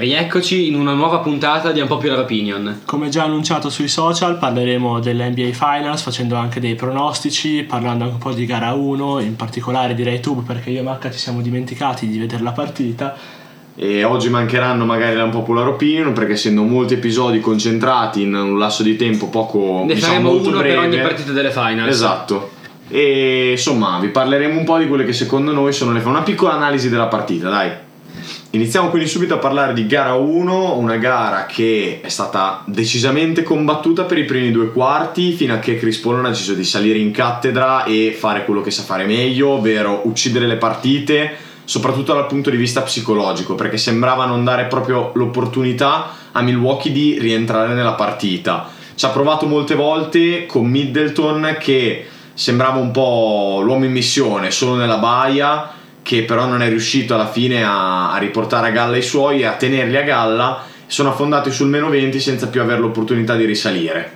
Rieccoci in una nuova puntata di Unpopular Opinion. Come già annunciato sui social, parleremo delle NBA Finals, facendo anche dei pronostici, parlando anche un po' di Gara 1, in particolare direi tu, perché io e Macca ci siamo dimenticati di vedere la partita. E oggi mancheranno magari la Unpopular Opinion, perché essendo molti episodi concentrati in un lasso di tempo poco, ne faremo uno breve, per ogni partita delle Finals. Esatto. E insomma vi parleremo un po' di quelle che secondo noi sono le... una piccola analisi della partita, dai. Iniziamo quindi subito a parlare di gara 1, una gara che è stata decisamente combattuta per i primi due quarti, fino a che Chris Paul non ha deciso di salire in cattedra e fare quello che sa fare meglio, ovvero uccidere le partite, soprattutto dal punto di vista psicologico, perché sembrava non dare proprio l'opportunità a Milwaukee di rientrare nella partita. Ci ha provato molte volte con Middleton, che sembrava un po' l'uomo in missione, solo nella baia, che però non è riuscito alla fine a riportare a galla i suoi e a tenerli a galla. Sono affondati sul meno 20 senza più avere l'opportunità di risalire.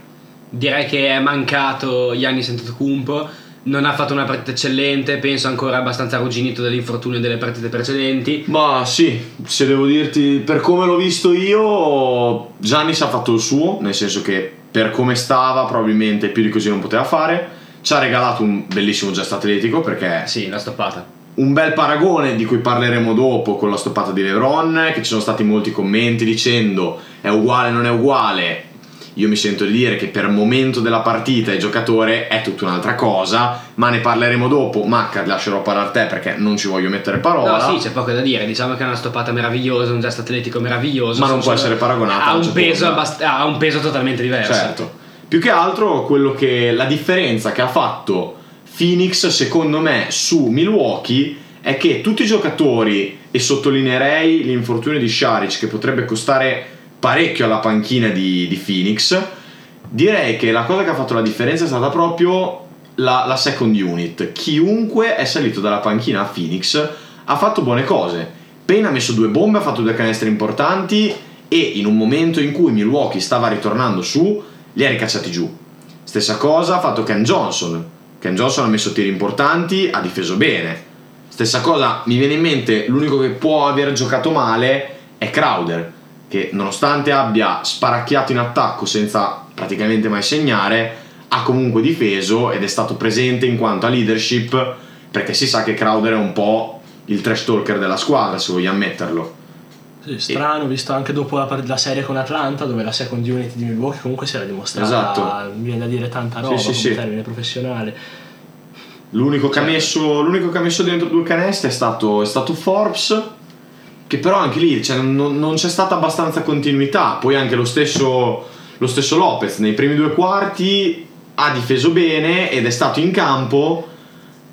Direi che è mancato Giannis Antetokounmpo, non ha fatto una partita eccellente, penso ancora abbastanza arrugginito dall'infortunio delle partite precedenti. Ma sì, se devo dirti, per come l'ho visto io, Giannis ha fatto il suo, nel senso che per come stava probabilmente più di così non poteva fare. Ci ha regalato un bellissimo gesto atletico, perché sì, l'ha stoppata. Un bel paragone di cui parleremo dopo con la stoppata di Lebron, che ci sono stati molti commenti dicendo è uguale, non è uguale. Io mi sento di dire che per momento della partita il giocatore è tutta un'altra cosa, ma ne parleremo dopo. Macca, lascerò parlare te perché non ci voglio mettere parola. No, sì, c'è poco da dire, diciamo che è una stoppata meravigliosa, un gesto atletico meraviglioso, ma non può essere paragonato a un peso ha un peso totalmente diverso. Certo, più che altro quello che la differenza che ha fatto Phoenix secondo me su Milwaukee è che tutti i giocatori, e sottolineerei l'infortunio di Saric che potrebbe costare parecchio alla panchina di Phoenix, direi che la cosa che ha fatto la differenza è stata proprio la second unit. Chiunque è salito dalla panchina a Phoenix ha fatto buone cose. Payne ha messo due bombe, ha fatto due canestri importanti e in un momento in cui Milwaukee stava ritornando su li ha ricacciati giù. Stessa cosa ha fatto Ken Johnson ha messo tiri importanti, ha difeso bene. Stessa cosa, mi viene in mente, l'unico che può aver giocato male è Crowder, che nonostante abbia sparacchiato in attacco senza praticamente mai segnare, ha comunque difeso ed è stato presente in quanto a leadership, perché si sa che Crowder è un po' il trash talker della squadra, se vogliamo ammetterlo. Sì, strano, visto anche dopo la serie con Atlanta, dove la second unit di Milwaukee comunque si era dimostrata, esatto, viene da dire tanta roba, sì. Termine professionale. L'unico che ha messo dentro due canestri è stato Forbes, che però anche lì, cioè, non c'è stata abbastanza continuità. Poi anche lo stesso Lopez nei primi due quarti ha difeso bene ed è stato in campo,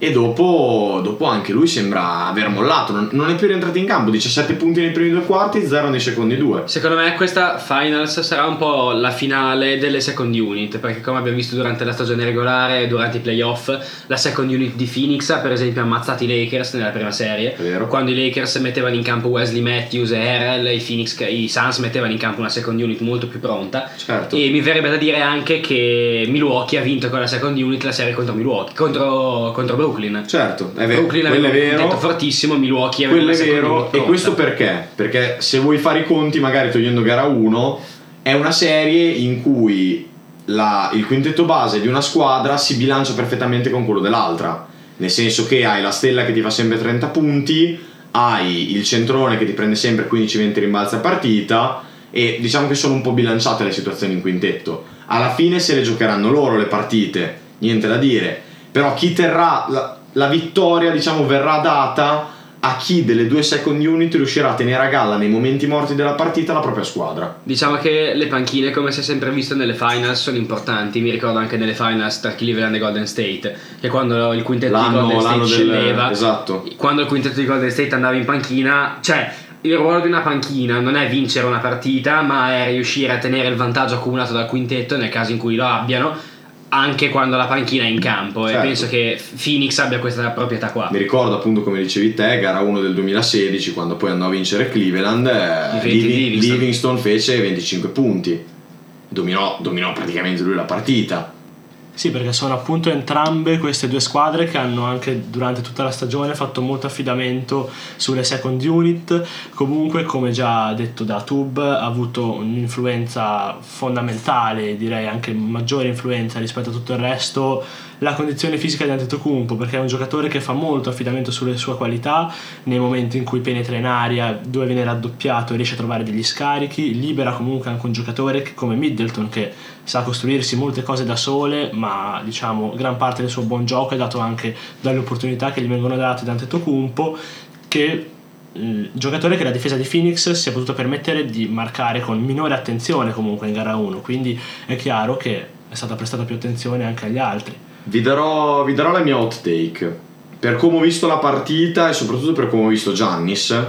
e dopo anche lui sembra aver mollato, non è più rientrato in campo. 17 punti nei primi due quarti, 0 nei secondi due. Secondo me questa Finals sarà un po' la finale delle second unit, perché come abbiamo visto durante la stagione regolare, durante i playoff, la second unit di Phoenix ha per esempio ammazzato i Lakers nella prima serie. Vero. Quando i Lakers mettevano in campo Wesley Matthews e Harrell, i Suns mettevano in campo una second unit molto più pronta. Certo. E mi verrebbe da dire anche che Milwaukee ha vinto con la second unit la serie contro Brooks. Certo, è vero. Brooklyn aveva un tetto fortissimo, Milwaukee aveva quello, è vero. E questo perché se vuoi fare i conti, magari togliendo gara 1, è una serie in cui il quintetto base di una squadra si bilancia perfettamente con quello dell'altra, nel senso che hai la stella che ti fa sempre 30 punti, hai il centrone che ti prende sempre 15-20 rimbalzi a partita, e diciamo che sono un po' bilanciate le situazioni in quintetto. Alla fine se le giocheranno loro le partite, niente da dire. Però chi terrà la vittoria, diciamo, verrà data a chi delle due second unit riuscirà a tenere a galla nei momenti morti della partita la propria squadra. Diciamo che le panchine, come si è sempre visto nelle finals, sono importanti. Mi ricordo anche nelle finals tra Cleveland e Golden State, che quando il quintetto di Golden State scendeva, esatto, quando il quintetto di Golden State andava in panchina, cioè il ruolo di una panchina non è vincere una partita, ma è riuscire a tenere il vantaggio accumulato dal quintetto nel caso in cui lo abbiano, anche quando la panchina è in campo. Certo. E penso che Phoenix abbia questa proprietà qua. Mi ricordo appunto, come dicevi te, gara 1 del 2016, quando poi andò a vincere Cleveland, Livingstone fece 25 punti, dominò praticamente lui la partita. Sì, perché sono appunto entrambe queste due squadre che hanno anche durante tutta la stagione fatto molto affidamento sulle second unit. Comunque, come già detto da Tub, ha avuto un'influenza fondamentale, direi anche maggiore influenza rispetto a tutto il resto, la condizione fisica di Antetokounmpo, perché è un giocatore che fa molto affidamento sulle sue qualità. Nei momenti in cui penetra in aria, dove viene raddoppiato, riesce a trovare degli scarichi, libera comunque anche un giocatore che, come Middleton, che sa costruirsi molte cose da sole, ma diciamo gran parte del suo buon gioco è dato anche dalle opportunità che gli vengono date da Antetokounmpo, che giocatore che la difesa di Phoenix si è potuta permettere di marcare con minore attenzione comunque in gara 1, quindi è chiaro che è stata prestata più attenzione anche agli altri. Vi darò la mia hot take per come ho visto la partita e soprattutto per come ho visto Giannis,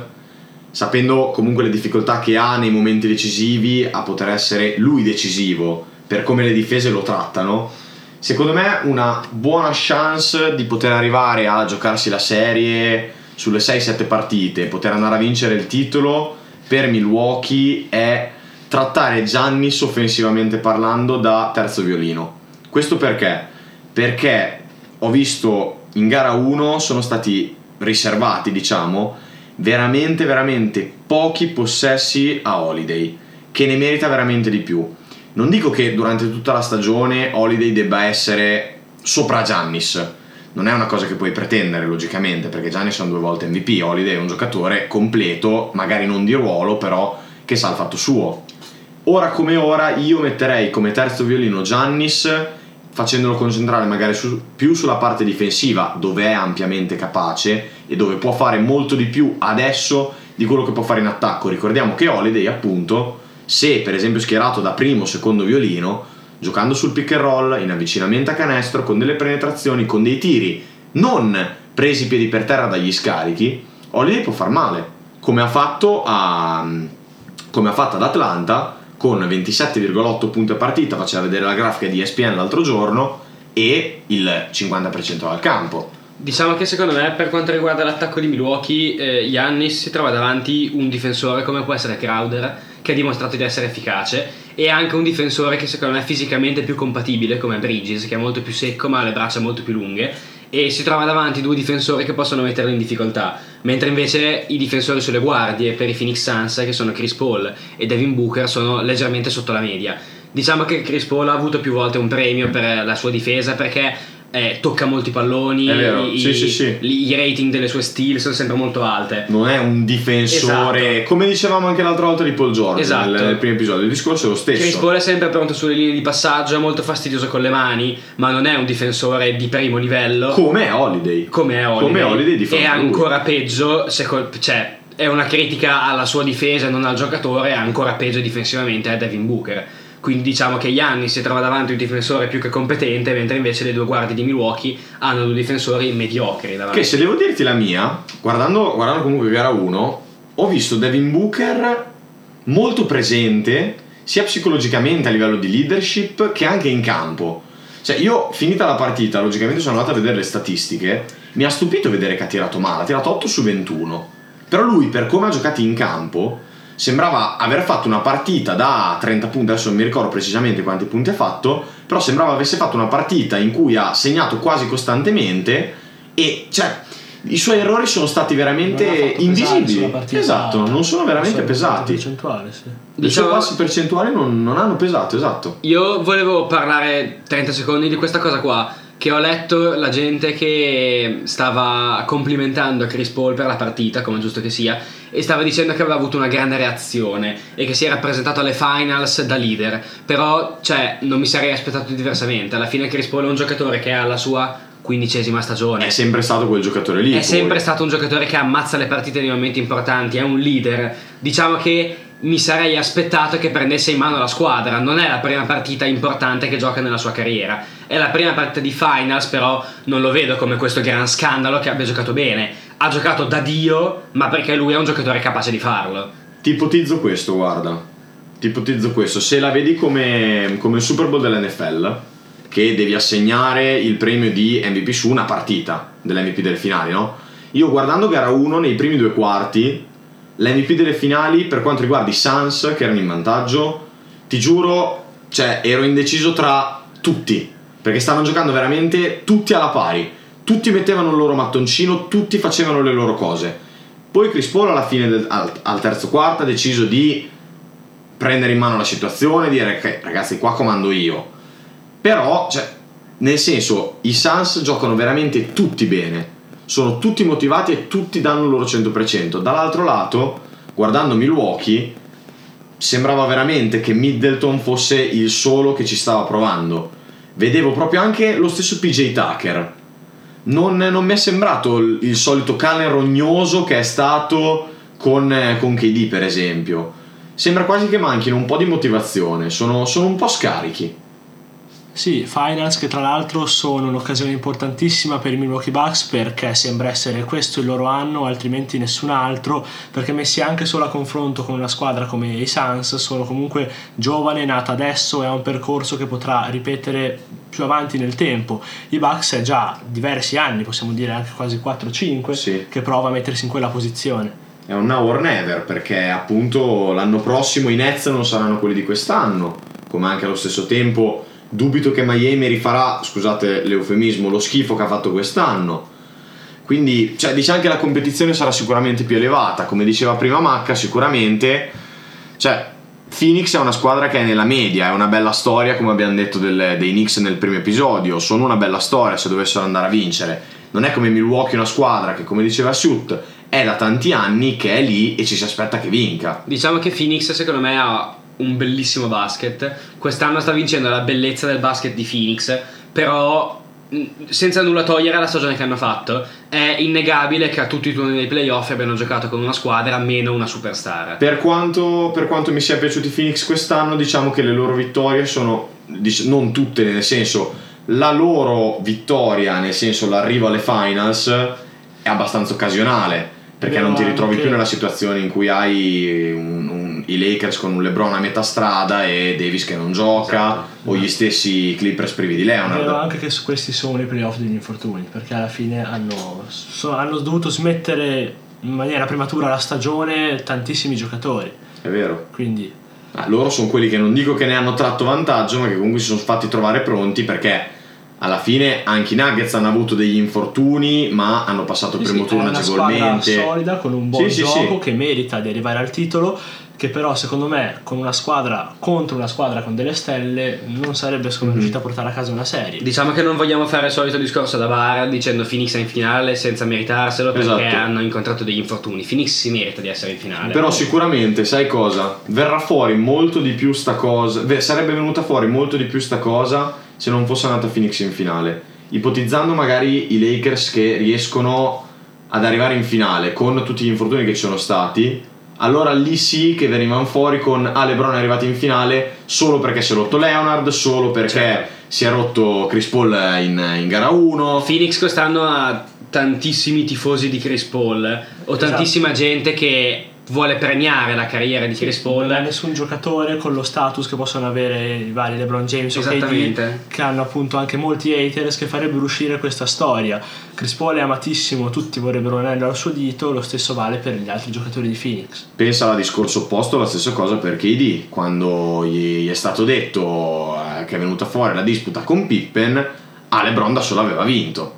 sapendo comunque le difficoltà che ha nei momenti decisivi a poter essere lui decisivo per come le difese lo trattano. Secondo me una buona chance di poter arrivare a giocarsi la serie sulle 6-7 partite, poter andare a vincere il titolo per Milwaukee, è trattare Giannis offensivamente parlando da terzo violino. Questo perché? Perché ho visto in gara 1 sono stati riservati, diciamo, veramente pochi possessi a Holiday, che ne merita veramente di più. Non dico che durante tutta la stagione Holiday debba essere sopra Giannis, non è una cosa che puoi pretendere logicamente, perché Giannis è un 2 volte MVP, Holiday è un giocatore completo, magari non di ruolo, però che sa il fatto suo. Ora come ora io metterei come terzo violino Giannis, facendolo concentrare magari più sulla parte difensiva, dove è ampiamente capace e dove può fare molto di più adesso di quello che può fare in attacco. Ricordiamo che Holiday, appunto, se per esempio schierato da primo o secondo violino, giocando sul pick and roll, in avvicinamento a canestro, con delle penetrazioni, con dei tiri non presi piedi per terra dagli scarichi, Holiday può far male, come ha fatto ad Atlanta, con 27,8 punti a partita, faceva vedere la grafica di ESPN l'altro giorno, e il 50% dal campo. Diciamo che secondo me, per quanto riguarda l'attacco di Milwaukee, Giannis si trova davanti un difensore come può essere Crowder, che ha dimostrato di essere efficace, e anche un difensore che secondo me è fisicamente più compatibile come Bridges, che è molto più secco ma ha le braccia molto più lunghe, e si trova davanti due difensori che possono metterlo in difficoltà. Mentre invece i difensori sulle guardie per i Phoenix Suns, che sono Chris Paul e Devin Booker, sono leggermente sotto la media. Diciamo che Chris Paul ha avuto più volte un premio per la sua difesa, perché tocca molti palloni, i rating delle sue steal sono sempre molto alte. Non è un difensore, esatto, come dicevamo anche l'altra volta di Paul George, esatto, nel primo episodio. Il discorso è lo stesso. Chris Paul è sempre pronto sulle linee di passaggio, è molto fastidioso con le mani, ma non è un difensore di primo livello come è Holiday. È ancora peggio, cioè è una critica alla sua difesa, non al giocatore, è ancora peggio difensivamente a Devin Booker. Quindi diciamo che Giannis si trova davanti un difensore più che competente, mentre invece le due guardie di Milwaukee hanno due difensori mediocri davanti. Che, se devo dirti la mia, guardando comunque gara 1, ho visto Devin Booker molto presente, sia psicologicamente a livello di leadership che anche in campo. Cioè io, finita la partita, logicamente sono andato a vedere le statistiche, mi ha stupito vedere che ha tirato male, ha tirato 8 su 21. Però lui, per come ha giocato in campo, sembrava aver fatto una partita da 30 punti, adesso non mi ricordo precisamente quanti punti ha fatto, però sembrava avesse fatto una partita in cui ha segnato quasi costantemente, e cioè i suoi errori sono stati veramente invisibili. Esatto, non sono veramente pesati. I suoi passi percentuali non hanno pesato, esatto. Io volevo parlare 30 secondi di questa cosa qua, che ho letto la gente che stava complimentando Chris Paul per la partita, come giusto che sia, e stava dicendo che aveva avuto una grande reazione e che si era presentato alle finals da leader. Però, cioè, non mi sarei aspettato diversamente. Alla fine Chris Paul è un giocatore che ha la sua 15ª stagione, è sempre stato quel giocatore lì, è poi sempre stato un giocatore che ammazza le partite nei momenti importanti, è un leader. Diciamo che mi sarei aspettato che prendesse in mano la squadra. Non è la prima partita importante che gioca nella sua carriera, è la prima partita di finals, però non lo vedo come questo gran scandalo che abbia giocato bene. Ha giocato da Dio, ma perché lui è un giocatore capace di farlo. Ti ipotizzo questo, se la vedi come il Super Bowl dell'NFL, che devi assegnare il premio di MVP su una partita dell'MVP delle finali, no? Io, guardando gara 1, nei primi 2 quarti, l'MVP delle finali, per quanto riguarda i Suns, che erano in vantaggio, ti giuro, cioè, ero indeciso tra tutti, perché stavano giocando veramente tutti alla pari, tutti mettevano il loro mattoncino, tutti facevano le loro cose. Poi Chris Paul alla fine al terzo quarto ha deciso di prendere in mano la situazione e dire che ragazzi qua comando io. Però cioè, nel senso, i Suns giocano veramente tutti bene, sono tutti motivati e tutti danno il loro 100%. Dall'altro lato, guardando Milwaukee, sembrava veramente che Middleton fosse il solo che ci stava provando. Vedevo proprio anche lo stesso PJ Tucker, non mi è sembrato il solito cane rognoso che è stato con KD, per esempio. Sembra quasi che manchino un po' di motivazione, sono un po' scarichi. Sì, Finals che tra l'altro sono un'occasione importantissima per i Milwaukee Bucks, perché sembra essere questo il loro anno, altrimenti nessun altro, perché messi anche solo a confronto con una squadra come i Suns sono comunque giovane, nata adesso e ha un percorso che potrà ripetere più avanti nel tempo. I Bucks è già diversi anni, possiamo dire anche quasi 4-5, sì, che prova a mettersi in quella posizione. È un now or never, perché appunto l'anno prossimo i Nets non saranno quelli di quest'anno, come anche allo stesso tempo dubito che Miami rifarà, scusate l'eufemismo, lo schifo che ha fatto quest'anno. Quindi cioè, dice anche la competizione sarà sicuramente più elevata, come diceva prima Macca, sicuramente cioè, Phoenix è una squadra che è nella media, è una bella storia, come abbiamo detto dei Knicks nel primo episodio, sono una bella storia se dovessero andare a vincere. Non è come Milwaukee, una squadra che, come diceva Shoot, è da tanti anni che è lì e ci si aspetta che vinca. Diciamo che Phoenix secondo me ha un bellissimo basket, quest'anno sta vincendo la bellezza del basket di Phoenix, però senza nulla togliere alla stagione che hanno fatto, è innegabile che a tutti i turni dei playoff abbiano giocato con una squadra meno una superstar. Per quanto mi sia piaciuti Phoenix quest'anno, diciamo che le loro vittorie sono, non tutte, nel senso, la loro vittoria, nel senso l'arrivo alle finals, è abbastanza occasionale, perché non ti ritrovi più nella situazione in cui hai i Lakers con un Lebron a metà strada e Davis che non gioca, esatto, o gli stessi Clippers privi di Leonard. È vero anche che questi sono i playoff degli infortuni, perché alla fine hanno dovuto smettere in maniera prematura la stagione tantissimi giocatori. È vero. Quindi loro sono quelli che non dico che ne hanno tratto vantaggio, ma che comunque si sono fatti trovare pronti, perché alla fine anche i Nuggets hanno avuto degli infortuni, ma hanno passato il primo turno agevolmente. È una squadra solida, con un buon gioco che merita di arrivare al titolo, che però secondo me con una squadra contro una squadra con delle stelle non sarebbe riuscita a portare a casa una serie. Diciamo che non vogliamo fare il solito discorso da bar dicendo Phoenix è in finale senza meritarselo, perché esatto, hanno incontrato degli infortuni. Phoenix si merita di essere in finale. Però sicuramente, sai cosa? Verrà fuori molto di più sta cosa, sarebbe venuta fuori molto di più sta cosa se non fosse andata Phoenix in finale, ipotizzando magari i Lakers che riescono ad arrivare in finale con tutti gli infortuni che ci sono stati. Allora lì sì che venivano fuori con LeBron è arrivato in finale solo perché si è rotto Leonard, solo perché si è rotto Chris Paul in gara 1. Phoenix quest'anno ha tantissimi tifosi di Chris Paul, o tantissima gente che vuole premiare la carriera di Chris Paul. Non è nessun giocatore con lo status che possono avere i vari LeBron James o KD, che hanno appunto anche molti haters che farebbero uscire questa storia. Chris Paul è amatissimo, tutti vorrebbero un anello al suo dito, lo stesso vale per gli altri giocatori di Phoenix. Pensa al discorso opposto, la stessa cosa per KD, quando gli è stato detto che è venuta fuori la disputa con Pippen, LeBron da solo aveva vinto.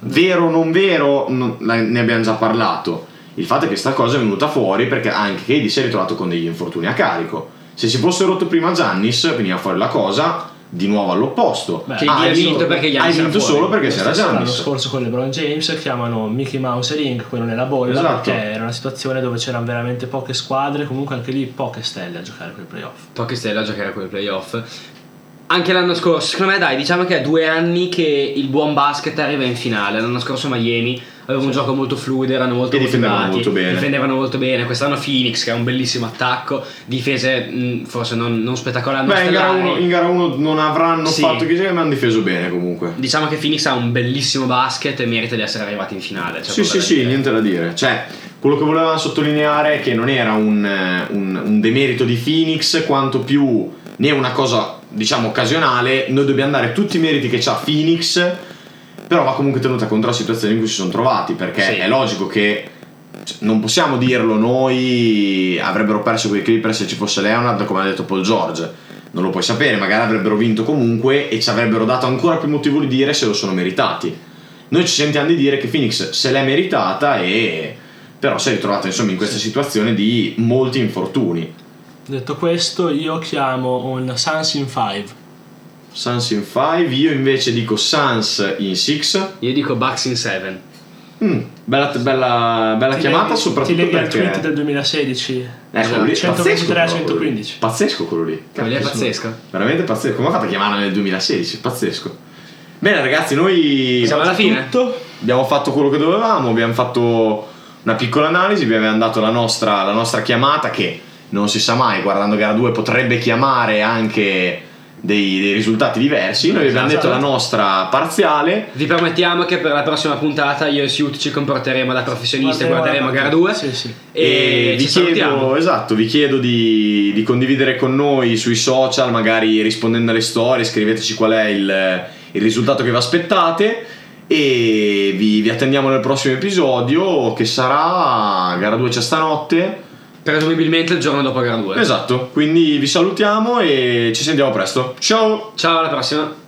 Vero o non vero, ne abbiamo già parlato. Il fatto è che sta cosa è venuta fuori perché anche KD si è ritrovato con degli infortuni a carico. Se si fosse rotto prima Giannis, veniva fuori la cosa di nuovo all'opposto. Beh, hai vinto solo perché c'era Giannis. L'anno scorso con LeBron James chiamano Mickey Mouse Ring, quello nella bolla, esatto, perché era una situazione dove c'erano veramente poche squadre, comunque anche lì poche stelle a giocare quei playoff. Anche l'anno scorso, secondo me diciamo che è 2 anni che il buon basket arriva in finale. L'anno scorso Miami aveva un gioco molto fluido, erano molto difendevano molto bene. Quest'anno Phoenix, che ha un bellissimo attacco, difese forse non spettacolari. In gara 1 non avranno fatto chissà, ma hanno difeso bene comunque. Diciamo che Phoenix ha un bellissimo basket e merita di essere arrivati in finale. Niente da dire. Cioè, quello che volevamo sottolineare è che non era un demerito di Phoenix, quanto più né una cosa diciamo occasionale. Noi dobbiamo dare tutti i meriti che c'ha Phoenix, però va comunque tenuta contro la situazione in cui si sono trovati, perché è logico che non possiamo dirlo noi, avrebbero perso quei Clippers se ci fosse Leonard, come ha detto Paul George, non lo puoi sapere, magari avrebbero vinto comunque e ci avrebbero dato ancora più motivo di dire se lo sono meritati. Noi ci sentiamo di dire che Phoenix se l'è meritata, e però si è ritrovato insomma in questa situazione di molti infortuni. Detto questo, io chiamo un Suns in 5. Suns in 5, io invece dico Suns in 6. Io dico Bucks in 7. Bella chiamata, soprattutto perché ti leghi al tweet del 2016. Ecco, lì, 123 a 115. Pazzesco quello lì. Quello è pazzesco. Veramente pazzesco. Come ha fatto a chiamarla nel 2016? Pazzesco. Bene ragazzi, noi siamo alla fine. Abbiamo fatto quello che dovevamo, abbiamo fatto una piccola analisi, abbiamo dato la nostra chiamata, che non si sa mai, guardando Gara 2 potrebbe chiamare anche dei risultati diversi. Noi abbiamo detto la nostra parziale. Vi promettiamo che per la prossima puntata io e Siut ci comporteremo da professionisti, guarderemo Gara 2. Sì. E vi chiedo, vi chiedo di condividere con noi sui social, magari rispondendo alle storie, scriveteci qual è il risultato che vi aspettate, e vi attendiamo nel prossimo episodio, che sarà Gara 2 c'è stanotte, presumibilmente il giorno dopo Gara 2. Esatto, quindi vi salutiamo e ci sentiamo presto. Ciao, alla prossima.